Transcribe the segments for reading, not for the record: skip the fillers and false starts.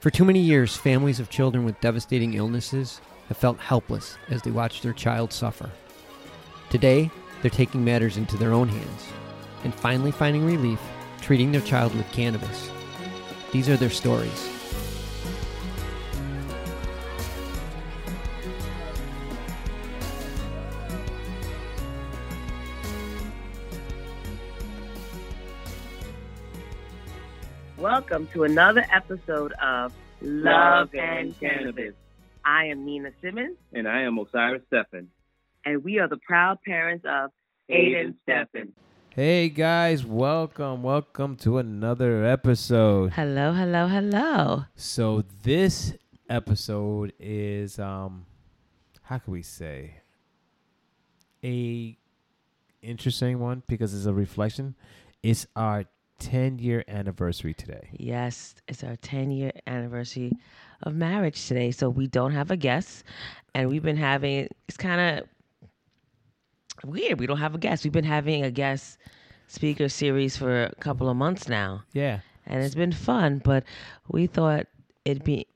For too many years, families of children with devastating illnesses have felt helpless as they watch their child suffer. Today, they're taking matters into their own hands and finally finding relief treating their child with cannabis. These are their stories. Welcome to another episode of Love and Cannabis. I am Nina Simmons. And I am Osiris Stephens. And we are the proud parents of Aiden Steffen. Hey guys, welcome to another episode. Hello. So this episode is, how can we say, a interesting one because it's a reflection. It's our 10-year anniversary today. Yes, it's our 10-year anniversary of marriage today. So we don't have a guest, and we've been having, it's kind of weird, we don't have a guest. We've been having a guest speaker series for a couple of months now. Yeah. And it's been fun, but we thought it'd be...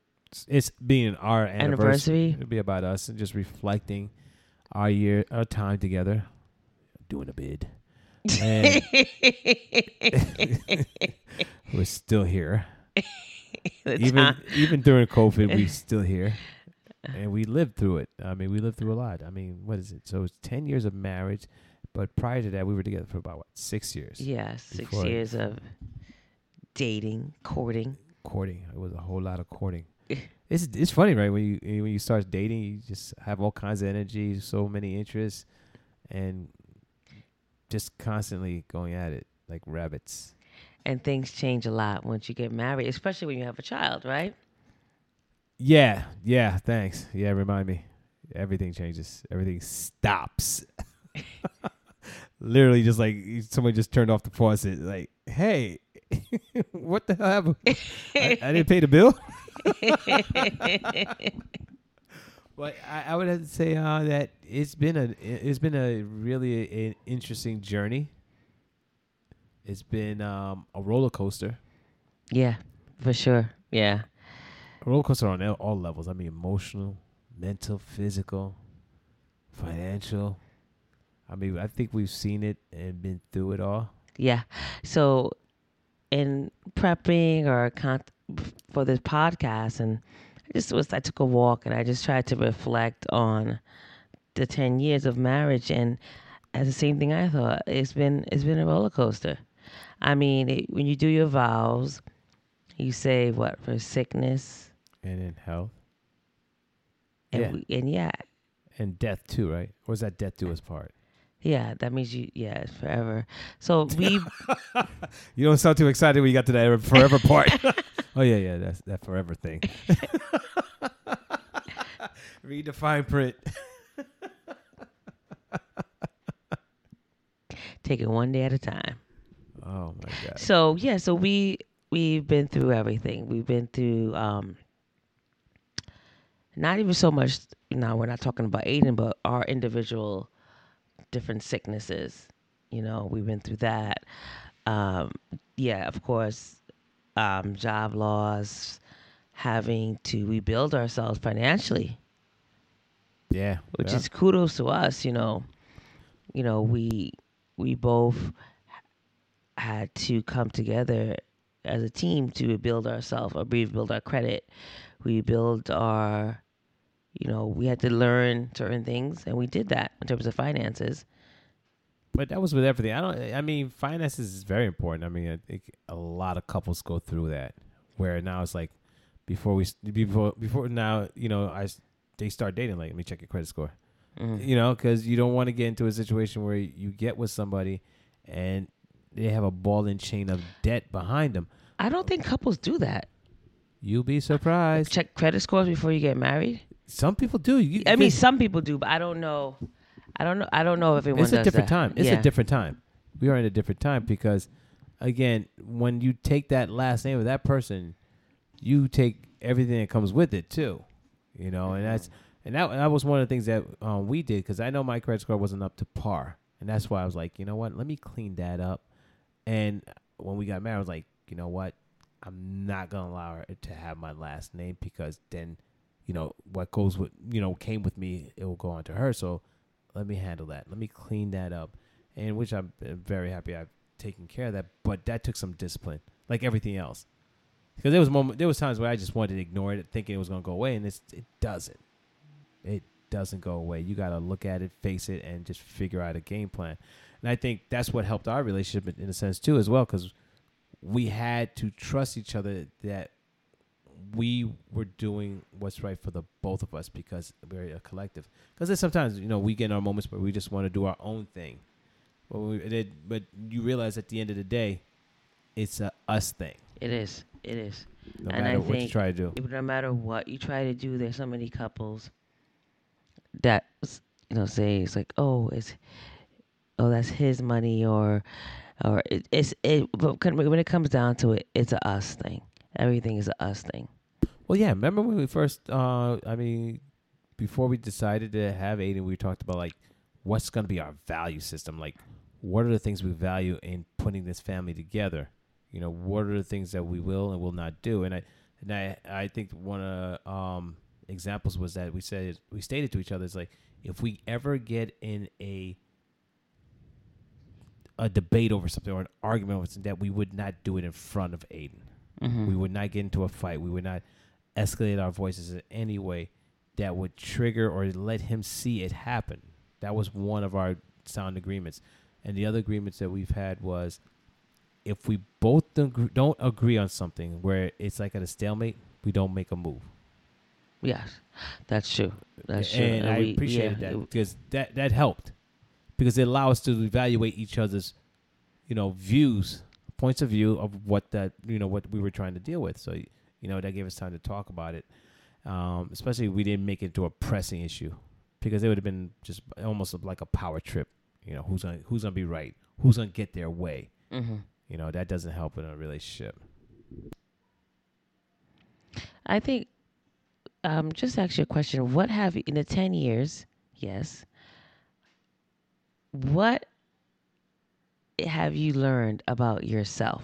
It's being our anniversary. It'd be about us and just reflecting our year, our time together, doing a bid. And we're still here. Even during COVID, we're still here. And we lived through it. I mean, we lived through a lot. I mean, what is it? So it's 10 years of marriage. But prior to that, we were together for about, 6 years? Yeah, 6 years of dating, courting. Courting. It was a whole lot of courting. It's funny, right? When you start dating, you just have all kinds of energy, so many interests. And... just constantly going at it like rabbits. And things change a lot once you get married, especially when you have a child, right? Yeah, thanks. Yeah, remind me. Everything changes. Everything stops. Literally just like someone just turned off the faucet. Like, hey, what the hell happened? I didn't pay the bill? But I would have to say that it's been a really an interesting journey. It's been a roller coaster. Yeah, for sure. Yeah, a roller coaster on all levels. I mean, emotional, mental, physical, financial. I mean, I think we've seen it and been through it all. Yeah. So, in prepping or for this podcast and. I took a walk and I just tried to reflect on the 10 years of marriage, and as the same thing I thought, it's been a roller coaster. I mean, when you do your vows, you say what for sickness and in health, and yeah, and death too, right? Or is that death to his part? Yeah, that means it's forever. So we... You don't sound too excited when you got to that forever part. Oh, yeah, that's that forever thing. Read the fine print. Take it one day at a time. Oh, my God. So, yeah, we've been through everything. We've been through... not even so much... Now, we're not talking about Aiden, but our individual... different sicknesses, we've been through that. Of course, job loss, having to rebuild ourselves financially. Yeah, which is kudos to us. We both had to come together as a team to rebuild ourselves, or rebuild our credit, rebuild our. We had to learn certain things, and we did that in terms of finances. But that was with everything. Finances is very important. I mean, I think a lot of couples go through that, where now it's like, they start dating, like, let me check your credit score. Mm-hmm. Because you don't want to get into a situation where you get with somebody and they have a ball and chain of debt behind them. I don't think couples do that. You'll be surprised. Check credit scores before you get married. Some people do. Some people do, but I don't know. I don't know if everyone does that. It's a different time. It's a different time. We are in a different time because, again, when you take that last name of that person, you take everything that comes with it too. And that was one of the things that we did, because I know my credit score wasn't up to par, and that's why I was like, you know what, let me clean that up. And when we got married, I was like, you know what, I'm not going to allow her to have my last name, because then, you know, what goes with, you know, came with me, it will go on to her. So let me handle that. Let me clean that up. And which I'm very happy I've taken care of that. But that took some discipline, like everything else. Because there was times where I just wanted to ignore it, thinking it was going to go away, and it doesn't. It doesn't go away. You got to look at it, face it, and just figure out a game plan. And I think that's what helped our relationship in a sense too, as well, because we had to trust each other that we were doing what's right for the both of us, because we're a collective. Because sometimes, you know, we get in our moments where we just want to do our own thing, but you realize at the end of the day, it's a us thing. It is. It is. No and matter I what think you try to do. No matter what you try to do, there's so many couples that, you know, say it's like, oh, that's his money, or it's but when it comes down to it, it's a us thing. Everything is a us thing. Well, yeah. Remember when we first, before we decided to have Aiden, we talked about like what's going to be our value system. Like, what are the things we value in putting this family together? You know, what are the things that we will and will not do? And I think one of the examples was that we stated to each other, it's like, if we ever get in a debate over something or an argument over something, that we would not do it in front of Aiden. Mm-hmm. We would not get into a fight. We would not escalate our voices in any way that would trigger or let him see it happen. That was one of our sound agreements. And the other agreements that we've had was, if we both don't agree on something where it's like at a stalemate, we don't make a move. Yes, that's true. That's true. And I appreciated that, because that helped, because it allowed us to evaluate each other's, you know, views, points of view of what that, you know, what we were trying to deal with. So, you know, that gave us time to talk about it. Especially we didn't make it to a pressing issue, because it would have been just almost like a power trip. You know, who's gonna be right? Who's gonna get their way? Mm-hmm. You know, that doesn't help in a relationship. I think, just to ask you a question, what have you, in the 10 years, yes, what have you learned about yourself?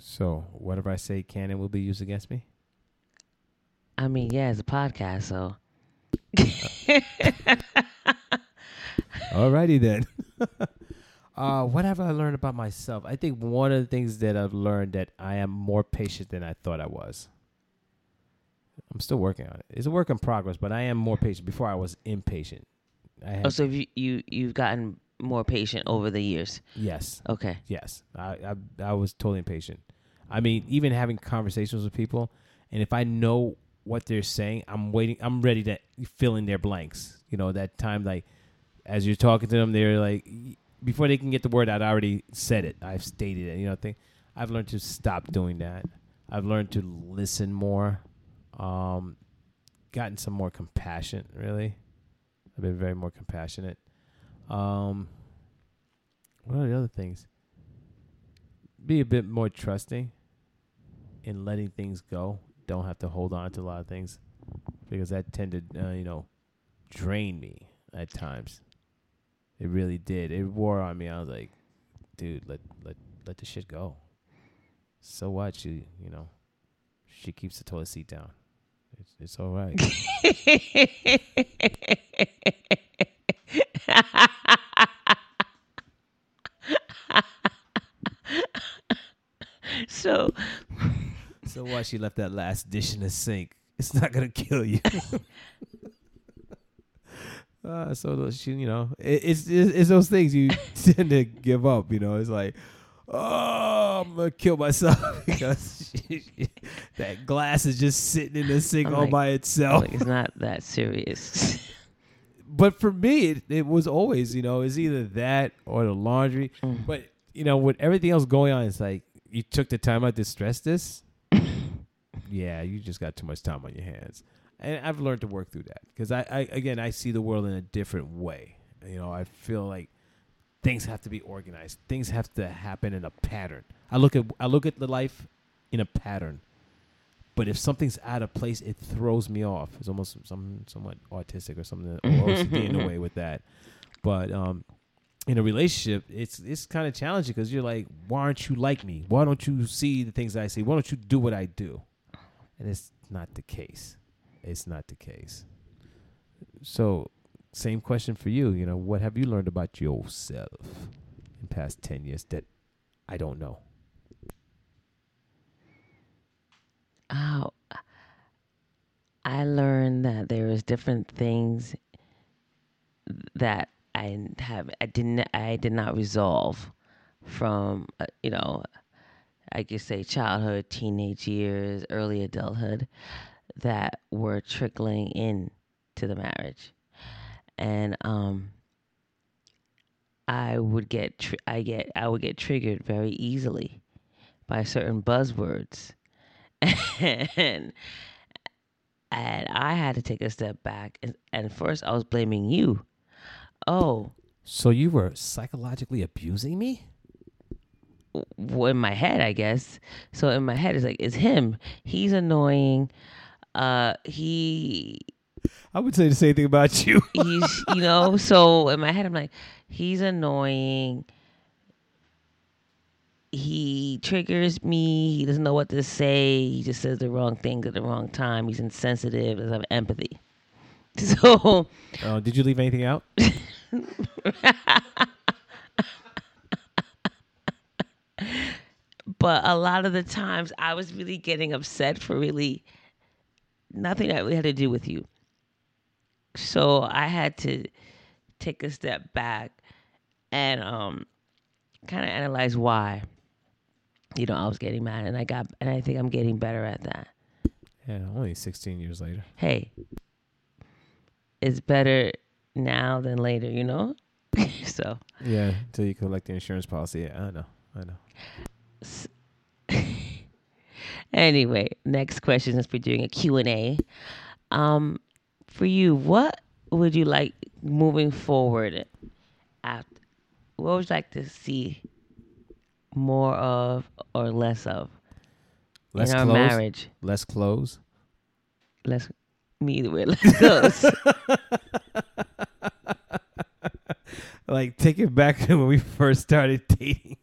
So, whatever I say can and will be used against me? I mean, yeah, it's a podcast, so. Alrighty then. What have I learned about myself? I think one of the things that I've learned, that I am more patient than I thought I was. I'm still working on it. It's a work in progress, but I am more patient. Before I was impatient. So you've gotten more patient over the years? Yes. Okay. Yes. I was totally impatient. I mean, even having conversations with people, and if I know what they're saying, I'm waiting. I'm ready to fill in their blanks. You know, that time, like, as you're talking to them, they're like... Before they can get the word out, I already said it. I've stated it. You know, I've learned to stop doing that. I've learned to listen more. Gotten some more compassion, really. I've been very more compassionate. What are the other things? Be a bit more trusting in letting things go. Don't have to hold on to a lot of things, because that tended to, drain me at times. It really did. It wore on me. I was like, dude, let the shit go. So what? She keeps the toilet seat down. It's all right. So what? She left that last dish in the sink. It's not gonna kill you. So she, it's those things you tend to give up. It's like, oh, I'm gonna kill myself because that glass is just sitting in the sink all by itself. It's not that serious. But for me, it was always, it's either that or the laundry. Mm. But with everything else going on, it's like you took the time out to stress this. Yeah, you just got too much time on your hands. And I've learned to work through that, because I see the world in a different way. I feel like things have to be organized. Things have to happen in a pattern. I look at the life in a pattern. But if something's out of place, it throws me off. It's almost somewhat autistic or something, or OCD in a way with that. But in a relationship, it's kind of challenging because you're like, why aren't you like me? Why don't you see the things I see? Why don't you do what I do? And it's not the case. It's not the case. So same question for you. You know, what have you learned about yourself in the past 10 years that I don't know? I learned that there is different things that I did not resolve from, you know, I could say childhood, teenage years, early adulthood, that were trickling in to the marriage. And I would get triggered very easily by certain buzzwords. And I had to take a step back. And first I was blaming you. Oh. So you were psychologically abusing me? Well, in my head, I guess. So in my head, it's like, it's him. He's annoying. I would say the same thing about you. He's, you know, so in my head, I'm like, he's annoying. He triggers me. He doesn't know what to say. He just says the wrong things at the wrong time. He's insensitive. Doesn't have empathy. So, did you leave anything out? But a lot of the times, I was really getting upset for really nothing that really had to do with you. So I had to take a step back and kind of analyze why. You know, I was getting mad, and I think I'm getting better at that. Yeah, only 16 years later. Hey, it's better now than later, you know. So yeah, until you collect the insurance policy. Yeah, I know. So, anyway, next question, since we're doing a Q&A. For you, what would you like moving forward? What would you like to see more of or less of in our marriage? Less clothes? Less, me either way, less clothes. Like, take it back to when we first started dating.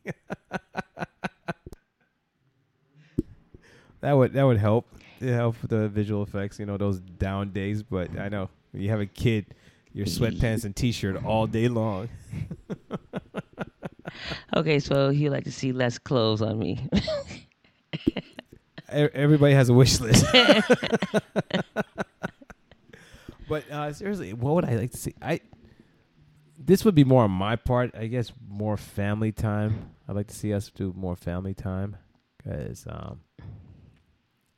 That would help. It help with the visual effects, you know, those down days. But I know when you have a kid, your sweatpants and T-shirt all day long. Okay, so you like to see less clothes on me. Everybody has a wish list. But seriously, what would I like to see? This would be more on my part, I guess. More family time. I'd like to see us do more family time because.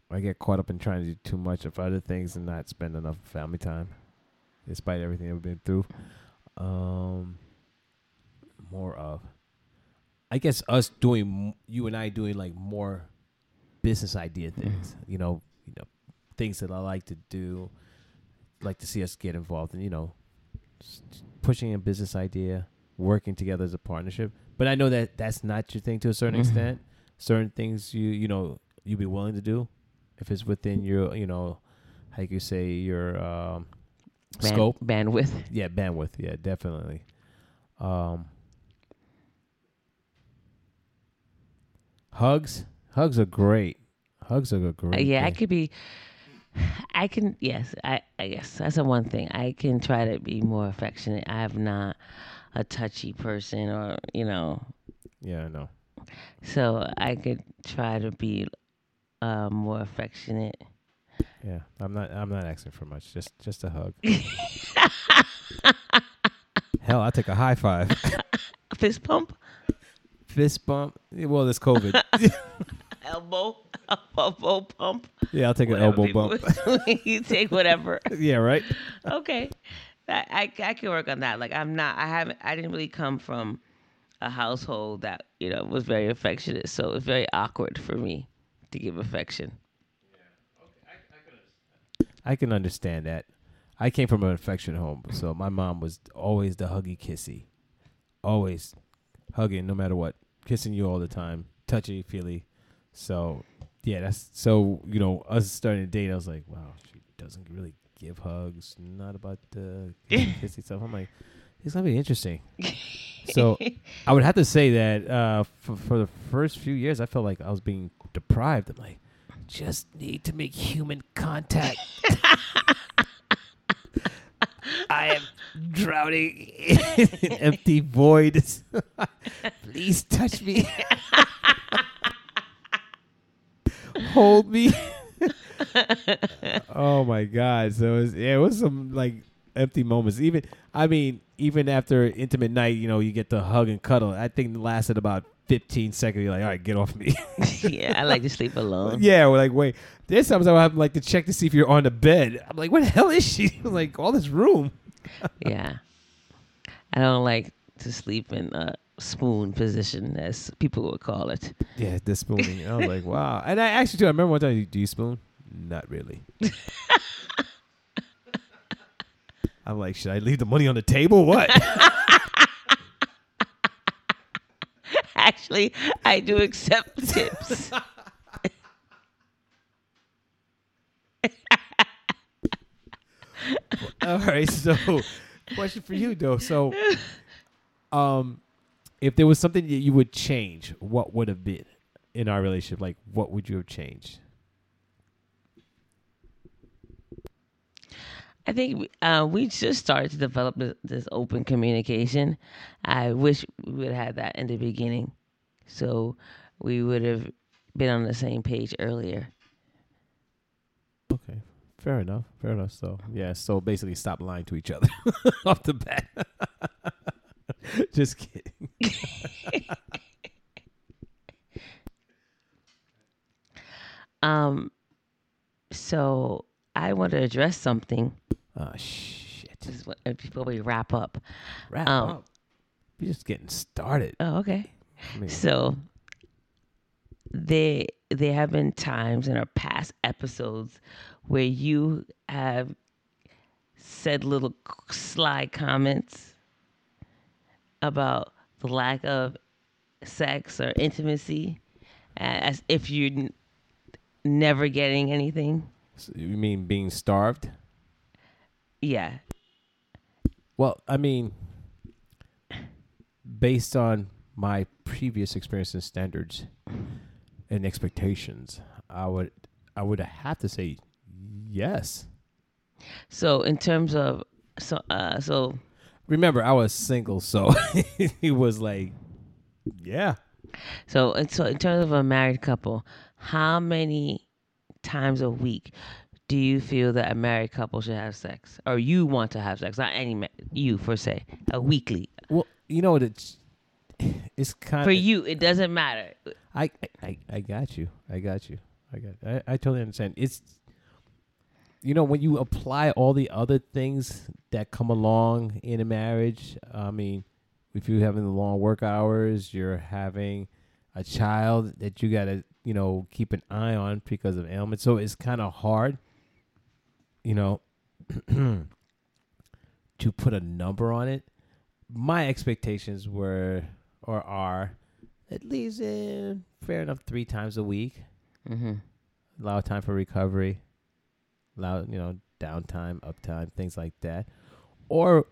I get caught up in trying to do too much of other things and not spend enough family time, despite everything I've been through. More of, I guess, us doing, you and I doing like more business idea things. You know, things that I like to do, like to see us get involved in. You know, pushing a business idea, working together as a partnership. But I know that that's not your thing to a certain extent. Certain things you'd be willing to do. If it's within your, you know, how you say, your scope. Bandwidth. Yeah, bandwidth. Yeah, definitely. Hugs. Hugs are great. Hugs are a great thing. I guess that's the one thing. I can try to be more affectionate. I'm not a touchy person or, you know. Yeah, I know. So I could try to be... more affectionate. Yeah, I'm not asking for much. Just a hug. Hell, I'll take a high five. Fist pump. Fist bump. Well, there's COVID. elbow pump. Yeah, I'll take an elbow bump. You take whatever. Yeah, right. Okay, I can work on that. Like I didn't really come from a household that, you know, was very affectionate, so it was very awkward for me to give affection. Yeah. Okay. I can understand that. I came from an affectionate home, so my mom was always the huggy kissy. Always hugging no matter what. Kissing you all the time. Touchy feely. So yeah, that's so, you know, us starting to date, I was like, wow, she doesn't really give hugs. Not about the kissy stuff. I'm like, It's going to be interesting. So I would have to say that for the first few years, I felt like I was being deprived. I'm like, just need to make human contact. I am drowning in empty voids. Please touch me. Hold me. Oh my God. So it was some like empty moments. Even after intimate night, you know, you get to hug and cuddle. I think it lasted about 15 seconds. You're like, all right, get off me. Yeah, I like to sleep alone. Yeah, we're like, wait. There's times I would have like to check to see if you're on the bed. I'm like, where the hell is she? Like, all this room. Yeah. I don't like to sleep in spoon position, as people would call it. Yeah, the spooning. I was like, wow. And I actually do. I remember one time, do you spoon? Not really. I'm like, should I leave the money on the table? What? Actually, I do accept tips. All right. So, question for you, though. So, if there was something that you would change, what would have been in our relationship? Like, what would you have changed? I think we just started to develop this open communication. I wish we would have had that in the beginning, so we would have been on the same page earlier. Okay, fair enough. So yeah, so basically, stop lying to each other off the bat. Just kidding. So I want to address something. Oh, shit. This is what, before we wrap up. Wrap up? We're just getting started. Oh, okay. Man. So there have been times in our past episodes where you have said little sly comments about the lack of sex or intimacy, as if you're never getting anything. So you mean being starved? Yeah. Well, I mean, based on my previous experience and standards and expectations, I would have to say yes. So in terms of so remember, I was single, so it was like, yeah. So in terms of a married couple, how many times a week do you feel that a married couple should have sex, or you want to have sex? Not you, per se, a weekly. Well, you know, it's kind of for you. It doesn't matter. I got you. I totally understand. It's, you know, when you apply all the other things that come along in a marriage. I mean, if you're having the long work hours, you're having a child that you gotta, you know, keep an eye on because of ailments. So it's kind of hard, you know, to put a number on it. My expectations were or are at least fair enough 3 times a week. Mm-hmm. Allow time for recovery, allow, you know, downtime, uptime, things like that, or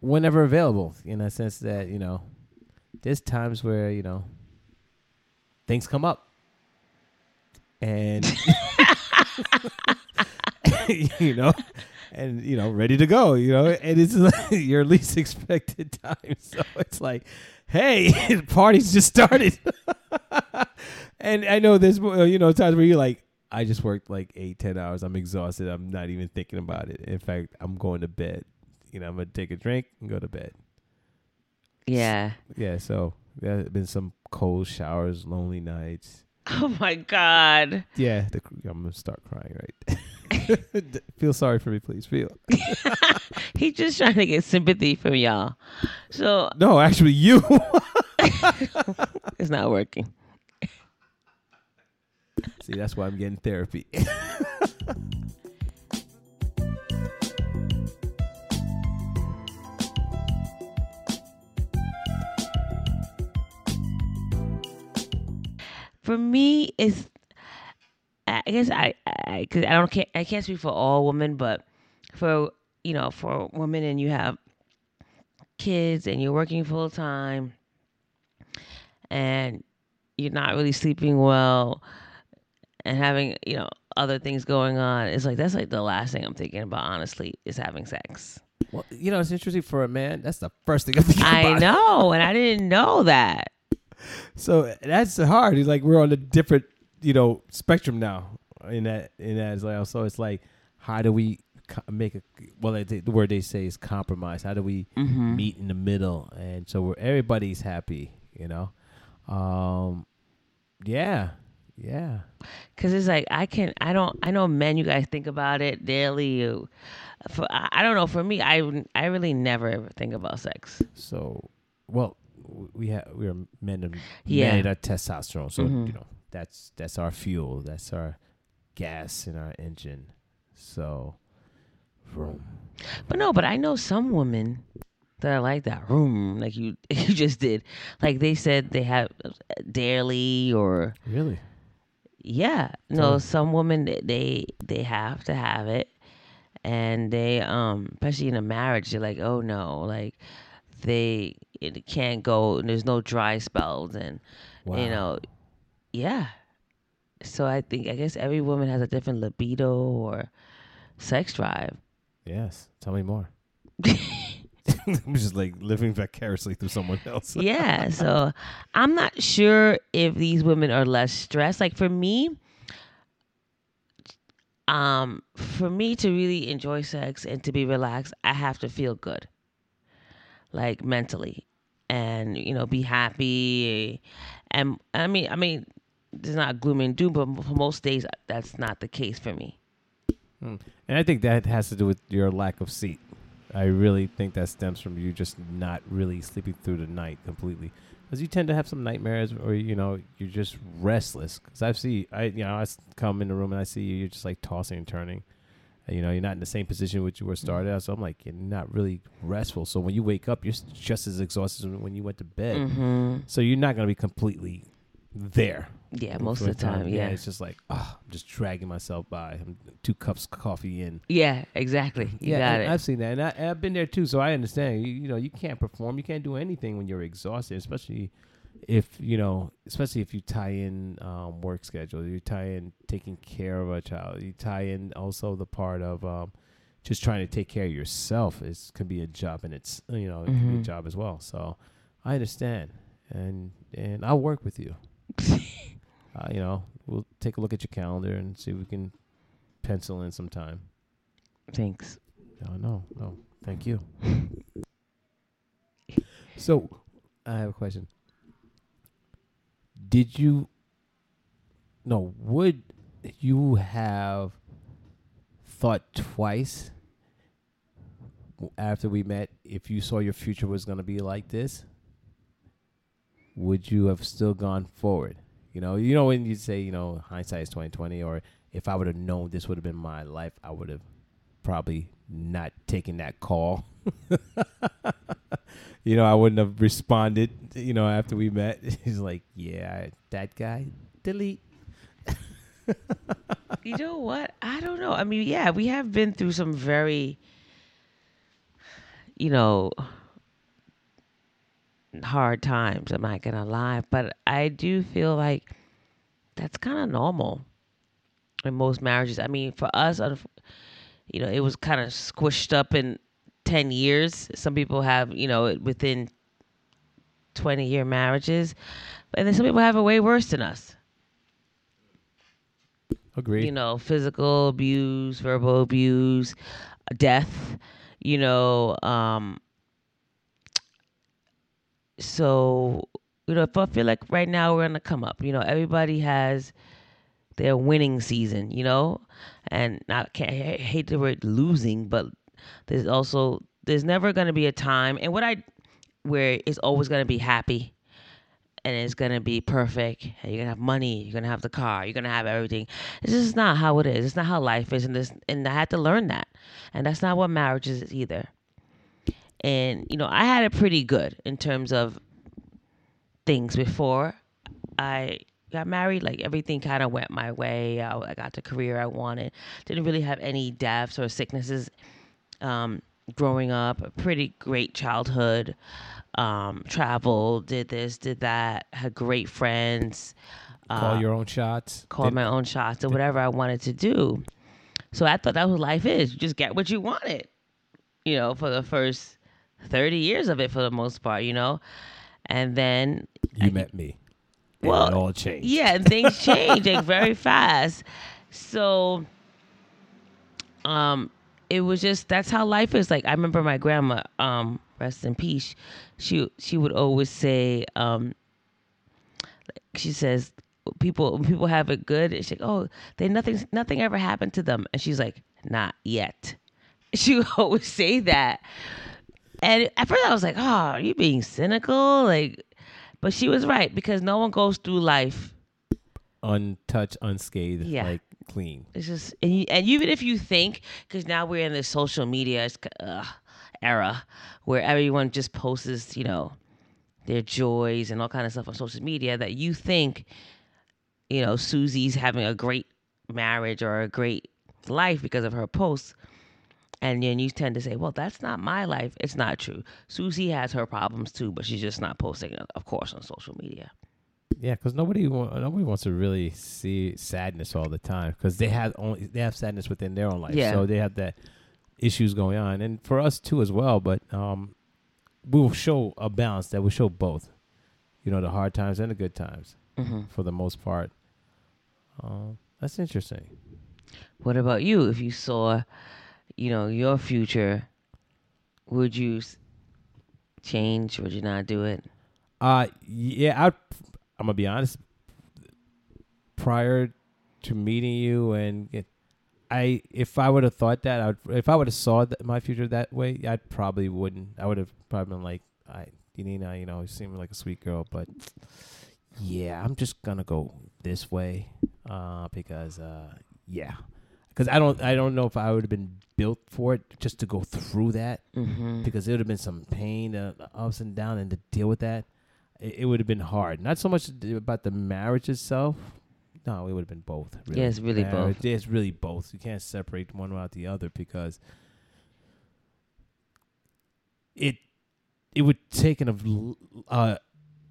whenever available. In a sense that, you know, there's times where, you know, things come up, and you know. And, you know, ready to go, you know, and it's like your least expected time. So it's like, hey, the party's just started. And I know there's, you know, times where you're like, I just worked like 8-10 hours. I'm exhausted. I'm not even thinking about it. In fact, I'm going to bed. You know, I'm going to take a drink and go to bed. Yeah. Yeah. So there have been some cold showers, lonely nights. Oh, my God. Yeah. I'm going to start crying, right? Feel sorry for me, please. Feel. He's just trying to get sympathy from y'all. So no, actually, you. It's not working. See, that's why I'm getting therapy. For me, it's, I guess I can't speak for all women, but for, you know, for women, and you have kids and you're working full time and you're not really sleeping well and having, you know, other things going on, it's like, that's like the last thing I'm thinking about, honestly, is having sex. Well, you know, it's interesting for a man. That's the first thing I'm thinking about. I know. And I didn't know that. So that's hard. It's like, we're on a different, you know, spectrum now in that as well. So it's like, how do we make a, well, the word they say is compromise. How do we meet in the middle? And so everybody's happy, you know? Yeah. Cause it's like, I know men, you guys think about it daily. I don't know. For me, I really never ever think about sex. So, well, we're men that manage our testosterone. So, you know, that's our fuel. That's our gas in our engine. So, vroom. But I know some women that are like that, vroom, like you just did. Like they said they have daily or. Really? Yeah. No, some women, they have to have it. And they, especially in a marriage, they're like, oh no, like it can't go, and there's no dry spells, and you know, yeah. So I guess every woman has a different libido or sex drive. Yes, tell me more. I'm just like living vicariously through someone else. Yeah, so I'm not sure if these women are less stressed. Like for me. For me to really enjoy sex and to be relaxed, I have to feel good, like mentally, and you know, be happy. And I mean, it's not gloom and doom, but for most days, that's not the case for me. And I think that has to do with your lack of sleep. I really think that stems from you just not really sleeping through the night completely, because you tend to have some nightmares, or you know, you're just restless. Because I come in the room and I see you, you're just like tossing and turning, and you know, you're not in the same position which you were started out. So I'm like, you're not really restful. So when you wake up, you're just as exhausted as when you went to bed. So you're not gonna be completely there. Yeah, most of the time. Yeah, it's just like, oh, I'm just dragging myself by. I'm 2 cups of coffee in. Yeah, exactly. You got it. I've seen that, and I've been there too. So I understand. You know, you can't perform, you can't do anything when you're exhausted, especially if you tie in work schedule, you tie in taking care of a child, you tie in also the part of just trying to take care of yourself. It can be a job, and it's it can be a job as well. So I understand, and I'll work with you. We'll take a look at your calendar and see if we can pencil in some time. Thanks. No, thank you. So, I have a question. Would you have thought twice after we met if you saw your future was going to be like this? Would you have still gone forward? You know when you say, hindsight is 20/20, or if I would have known this would have been my life, I would have probably not taken that call. I wouldn't have responded, after we met. He's like, yeah, that guy, delete. You know what? I don't know. I mean, yeah, we have been through some very, hard times, I'm not gonna lie, but I do feel like that's kind of normal in most marriages. I mean, for us, it was kind of squished up in 10 years. Some people have, within 20-year marriages, and then some people have it way worse than us. Agreed. Physical abuse, verbal abuse, death, So, if I feel like right now we're going to come up, everybody has their winning season, and I hate the word losing, but there's never going to be a time where it's always going to be happy and it's going to be perfect and you're going to have money, you're going to have the car, you're going to have everything. This is not how it is. It's not how life is. And I had to learn that. And that's not what marriage is either. And, I had it pretty good in terms of things before I got married. Like, everything kind of went my way. I got the career I wanted. Didn't really have any deaths or sicknesses growing up, a pretty great childhood, traveled, did this, did that, had great friends. Call your own shots. Called my own shots, or whatever I wanted to do. So I thought that was what life is. You just get what you wanted, you know, for the first 30 years of it for the most part, you know. And then... You met me. Well, it all changed. Yeah, and things changed like very fast. So it was just, that's how life is. Like, I remember my grandma, rest in peace, she would always say, she says, people have it good. She's like, oh, they nothing ever happened to them. And she's like, not yet. She would always say that. And at first I was like, oh, are you being cynical? Like, but she was right, because no one goes through life untouched, unscathed, like clean. It's just, and even if you think, because now we're in this social media era where everyone just posts, you know, their joys and all kind of stuff on social media, that you think, you know, Susie's having a great marriage or a great life because of her posts. And then you tend to say, well, that's not my life. It's not true. Susie has her problems too, but she's just not posting, of course, on social media. Yeah, because nobody wants to really see sadness all the time, because they have sadness within their own life. Yeah. So they have that issues going on. And for us too as well, but we'll show a balance that will show both, you know, the hard times and the good times for the most part. That's interesting. What about you? If you saw... you know, your future, would you change? Would you not do it? Yeah, I'm going to be honest. Prior to meeting you, if I would have thought that, if I would have saw my future that way, I probably wouldn't. I would have probably been like, Nina, you know, you seem like a sweet girl, but yeah, I'm just going to go this way because, yeah. Because I don't know if I would have been built for it, just to go through that, because it would have been some pain, ups and downs, and to deal with that, it would have been hard. Not so much about the marriage itself. No, it would have been both. Really. Yeah, it's really both. It's really both. You can't separate one without the other, because it would take a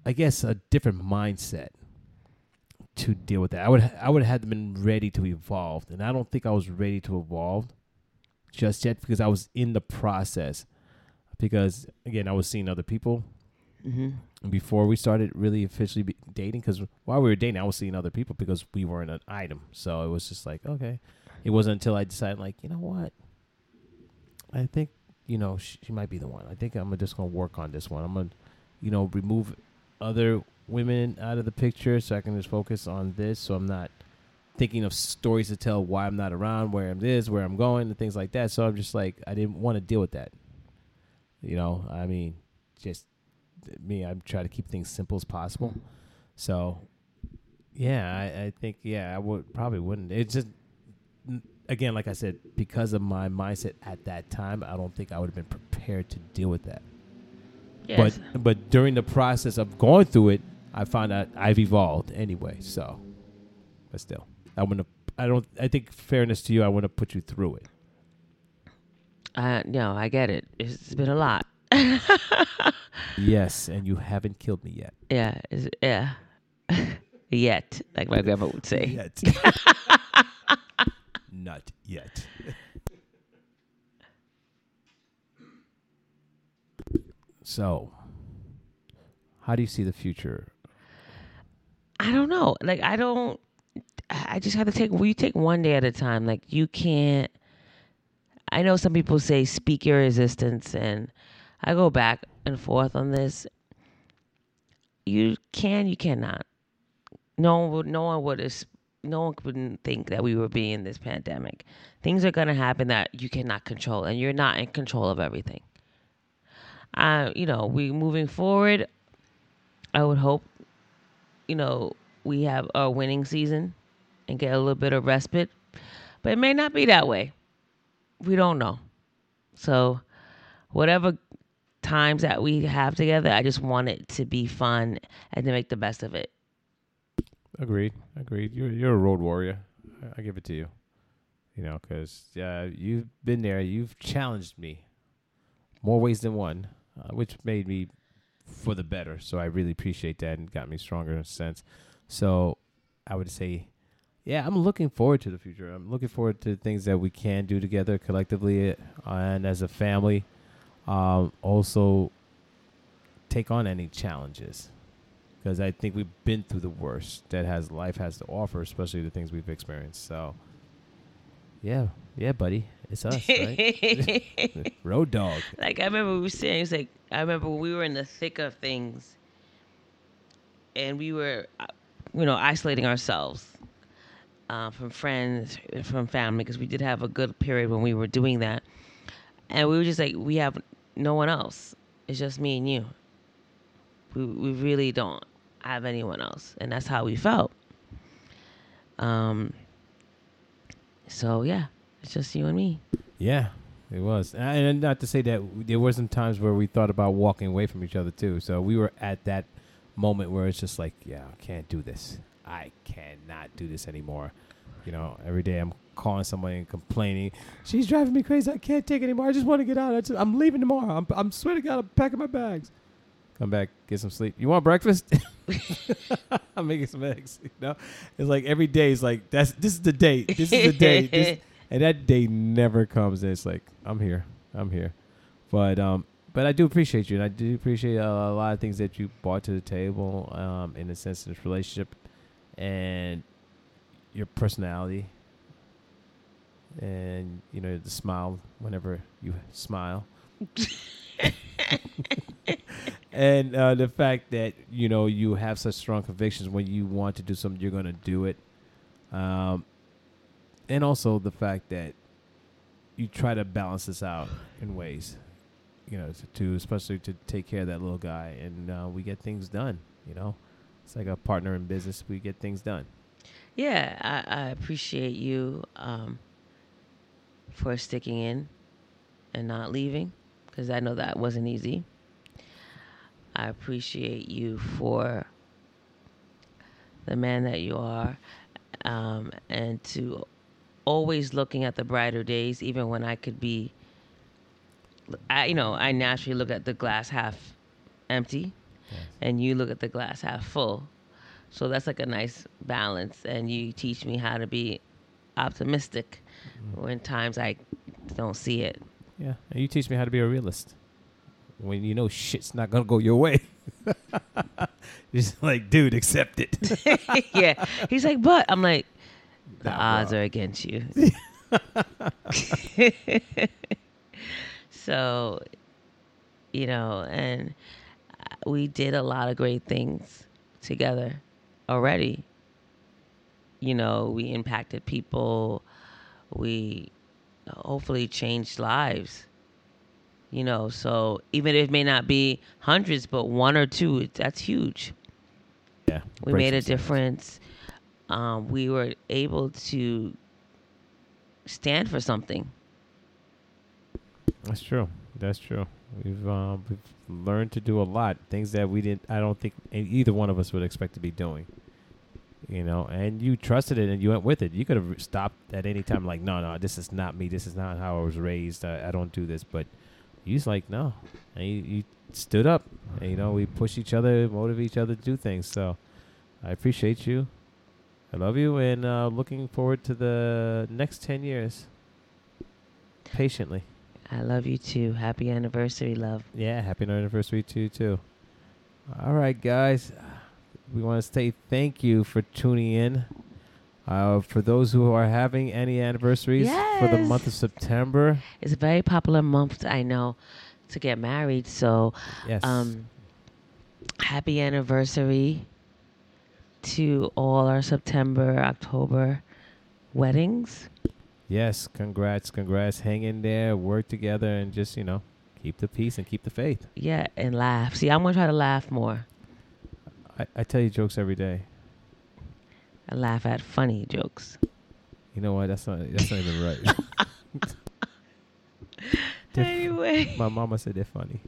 different mindset to deal with that. I would have been ready to evolve, and I don't think I was ready to evolve just yet, because I was in the process, because again, I was seeing other people before we started really officially dating, because while we were dating, I was seeing other people because we weren't an item. So it was just like, okay. It wasn't until I decided, like, you know what? I think, you know, she might be the one. I think I'm just going to work on this one. I'm going to, you know, remove other women out of the picture so I can just focus on this, so I'm not thinking of stories to tell why I'm not around, where I'm this, where I'm going, and things like that. So I'm just like, I didn't want to deal with that. You know, I mean, just me, I try to keep things simple as possible. So, yeah, I think, yeah, I would probably wouldn't. It's just, again, like I said, because of my mindset at that time, I don't think I would have been prepared to deal with that. Yes. But during the process of going through it, I found out I've evolved anyway. So, but still, I think, fairness to you, I want to put you through it. No, I get it. It's been a lot. Yes, and you haven't killed me yet. Yeah, yet, like my grandma would say. Yet. Not yet. So, how do you see the future? I don't know. Like, I just have to take one day at a time. Like, you can't, I know some people say speak your resistance, and I go back and forth on this. You can, you cannot. No one wouldn't think that we would be in this pandemic. Things are going to happen that you cannot control, and you're not in control of everything. You know, we moving forward, I would hope, you know, we have a winning season and get a little bit of respite. But it may not be that way. We don't know. So whatever times that we have together, I just want it to be fun and to make the best of it. Agreed. You're a road warrior. I give it to you. You know, because you've been there. You've challenged me. more ways than one, which made me for the better. So I really appreciate that and got me stronger in a sense. So I would say, yeah, I'm looking forward to the future. I'm looking forward to things that we can do together collectively and as a family. Also take on any challenges, because I think we've been through the worst that has life has to offer, especially the things we've experienced. So, yeah, buddy, it's us, right? Road dog. Like I remember we were saying, it's like I remember we were in the thick of things, and we were, isolating ourselves from friends, from family, because we did have a good period when we were doing that, and we were just like, we have no one else. It's just me and you. We really don't have anyone else. And that's how we felt. So, yeah, it's just you and me. Yeah, it was. And not to say that there wasn't times where we thought about walking away from each other, too. So we were at that moment where it's just like, yeah, I can't do this. I cannot do this anymore. Every day I'm calling somebody and complaining. She's driving me crazy. I can't take it anymore. I just want to get out. I'm leaving tomorrow. I'm swear to God, I'm packing my bags. Come back, get some sleep. You want breakfast? I'm making some eggs. It's like every day is like this is the day. And that day never comes. And it's like I'm here. But I do appreciate you, and I do appreciate a lot of things that you brought to the table in the sense of this relationship and your personality, and the smile whenever you smile. And the fact that, you have such strong convictions when you want to do something, you're going to do it. And also the fact that you try to balance this out in ways, especially to take care of that little guy. And we get things done, It's like a partner in business. We get things done. Yeah, I appreciate you for sticking in and not leaving, because I know that wasn't easy. I appreciate you for the man that you are, and to always looking at the brighter days, even when I could be, I naturally look at the glass half empty, yes, and you look at the glass half full. So that's like a nice balance, and you teach me how to be optimistic when times I don't see it. Yeah, and you teach me how to be a realist. When shit's not going to go your way. Just like, dude, accept it. Yeah. He's like, but I'm like, the odds are against you. So, and we did a lot of great things together already. We impacted people. We hopefully changed lives. So even if it may not be hundreds, but one or two, that's huge. Yeah. We made a difference. We were able to stand for something. That's true. We've learned to do a lot. Things that we didn't, I don't think either one of us would expect to be doing. And you trusted it and you went with it. You could have stopped at any time like, no, this is not me. This is not how I was raised. I don't do this, but he's like, no. And you stood up. And, we push each other, motivate each other to do things. So I appreciate you. I love you. And looking forward to the next 10 years. Patiently. I love you, too. Happy anniversary, love. Yeah, happy anniversary to you, too. All right, guys. We want to say thank you for tuning in. For those who are having any anniversaries, yes, for the month of September. It's a very popular month, I know, to get married. So, yes. Happy anniversary to all our September, October weddings. Yes, congrats. Hang in there, work together, and just, keep the peace and keep the faith. Yeah, and laugh. See, I'm going to try to laugh more. I tell you jokes every day. I laugh at funny jokes. You know what? That's not even right. Anyway. My mama said they're funny.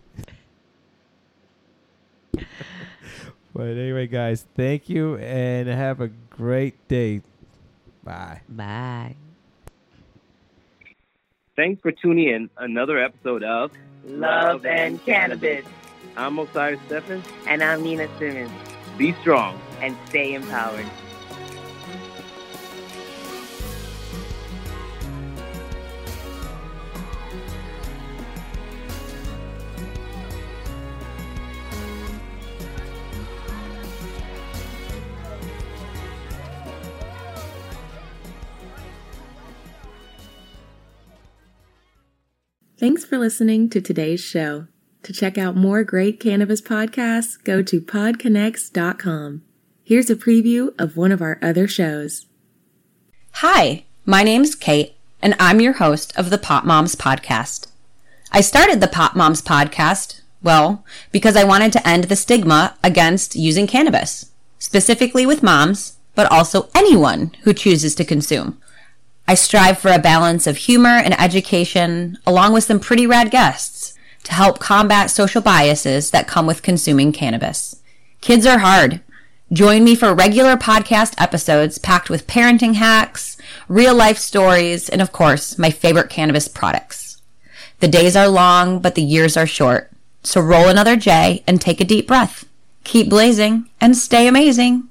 But anyway, guys, thank you and have a great day. Bye. Thanks for tuning in another episode of Love and Cannabis. I'm Osiris Stephens. And I'm Nina Simmons. Be strong. And stay empowered. Thanks for listening to today's show. To check out more great cannabis podcasts, go to podconnects.com. Here's a preview of one of our other shows. Hi, my name's Kate, and I'm your host of the Pot Moms Podcast. I started the Pot Moms Podcast, well, because I wanted to end the stigma against using cannabis, specifically with moms, but also anyone who chooses to consume. I strive for a balance of humor and education, along with some pretty rad guests, to help combat social biases that come with consuming cannabis. Kids are hard. Join me for regular podcast episodes packed with parenting hacks, real-life stories, and of course, my favorite cannabis products. The days are long, but the years are short. So roll another J and take a deep breath. Keep blazing and stay amazing.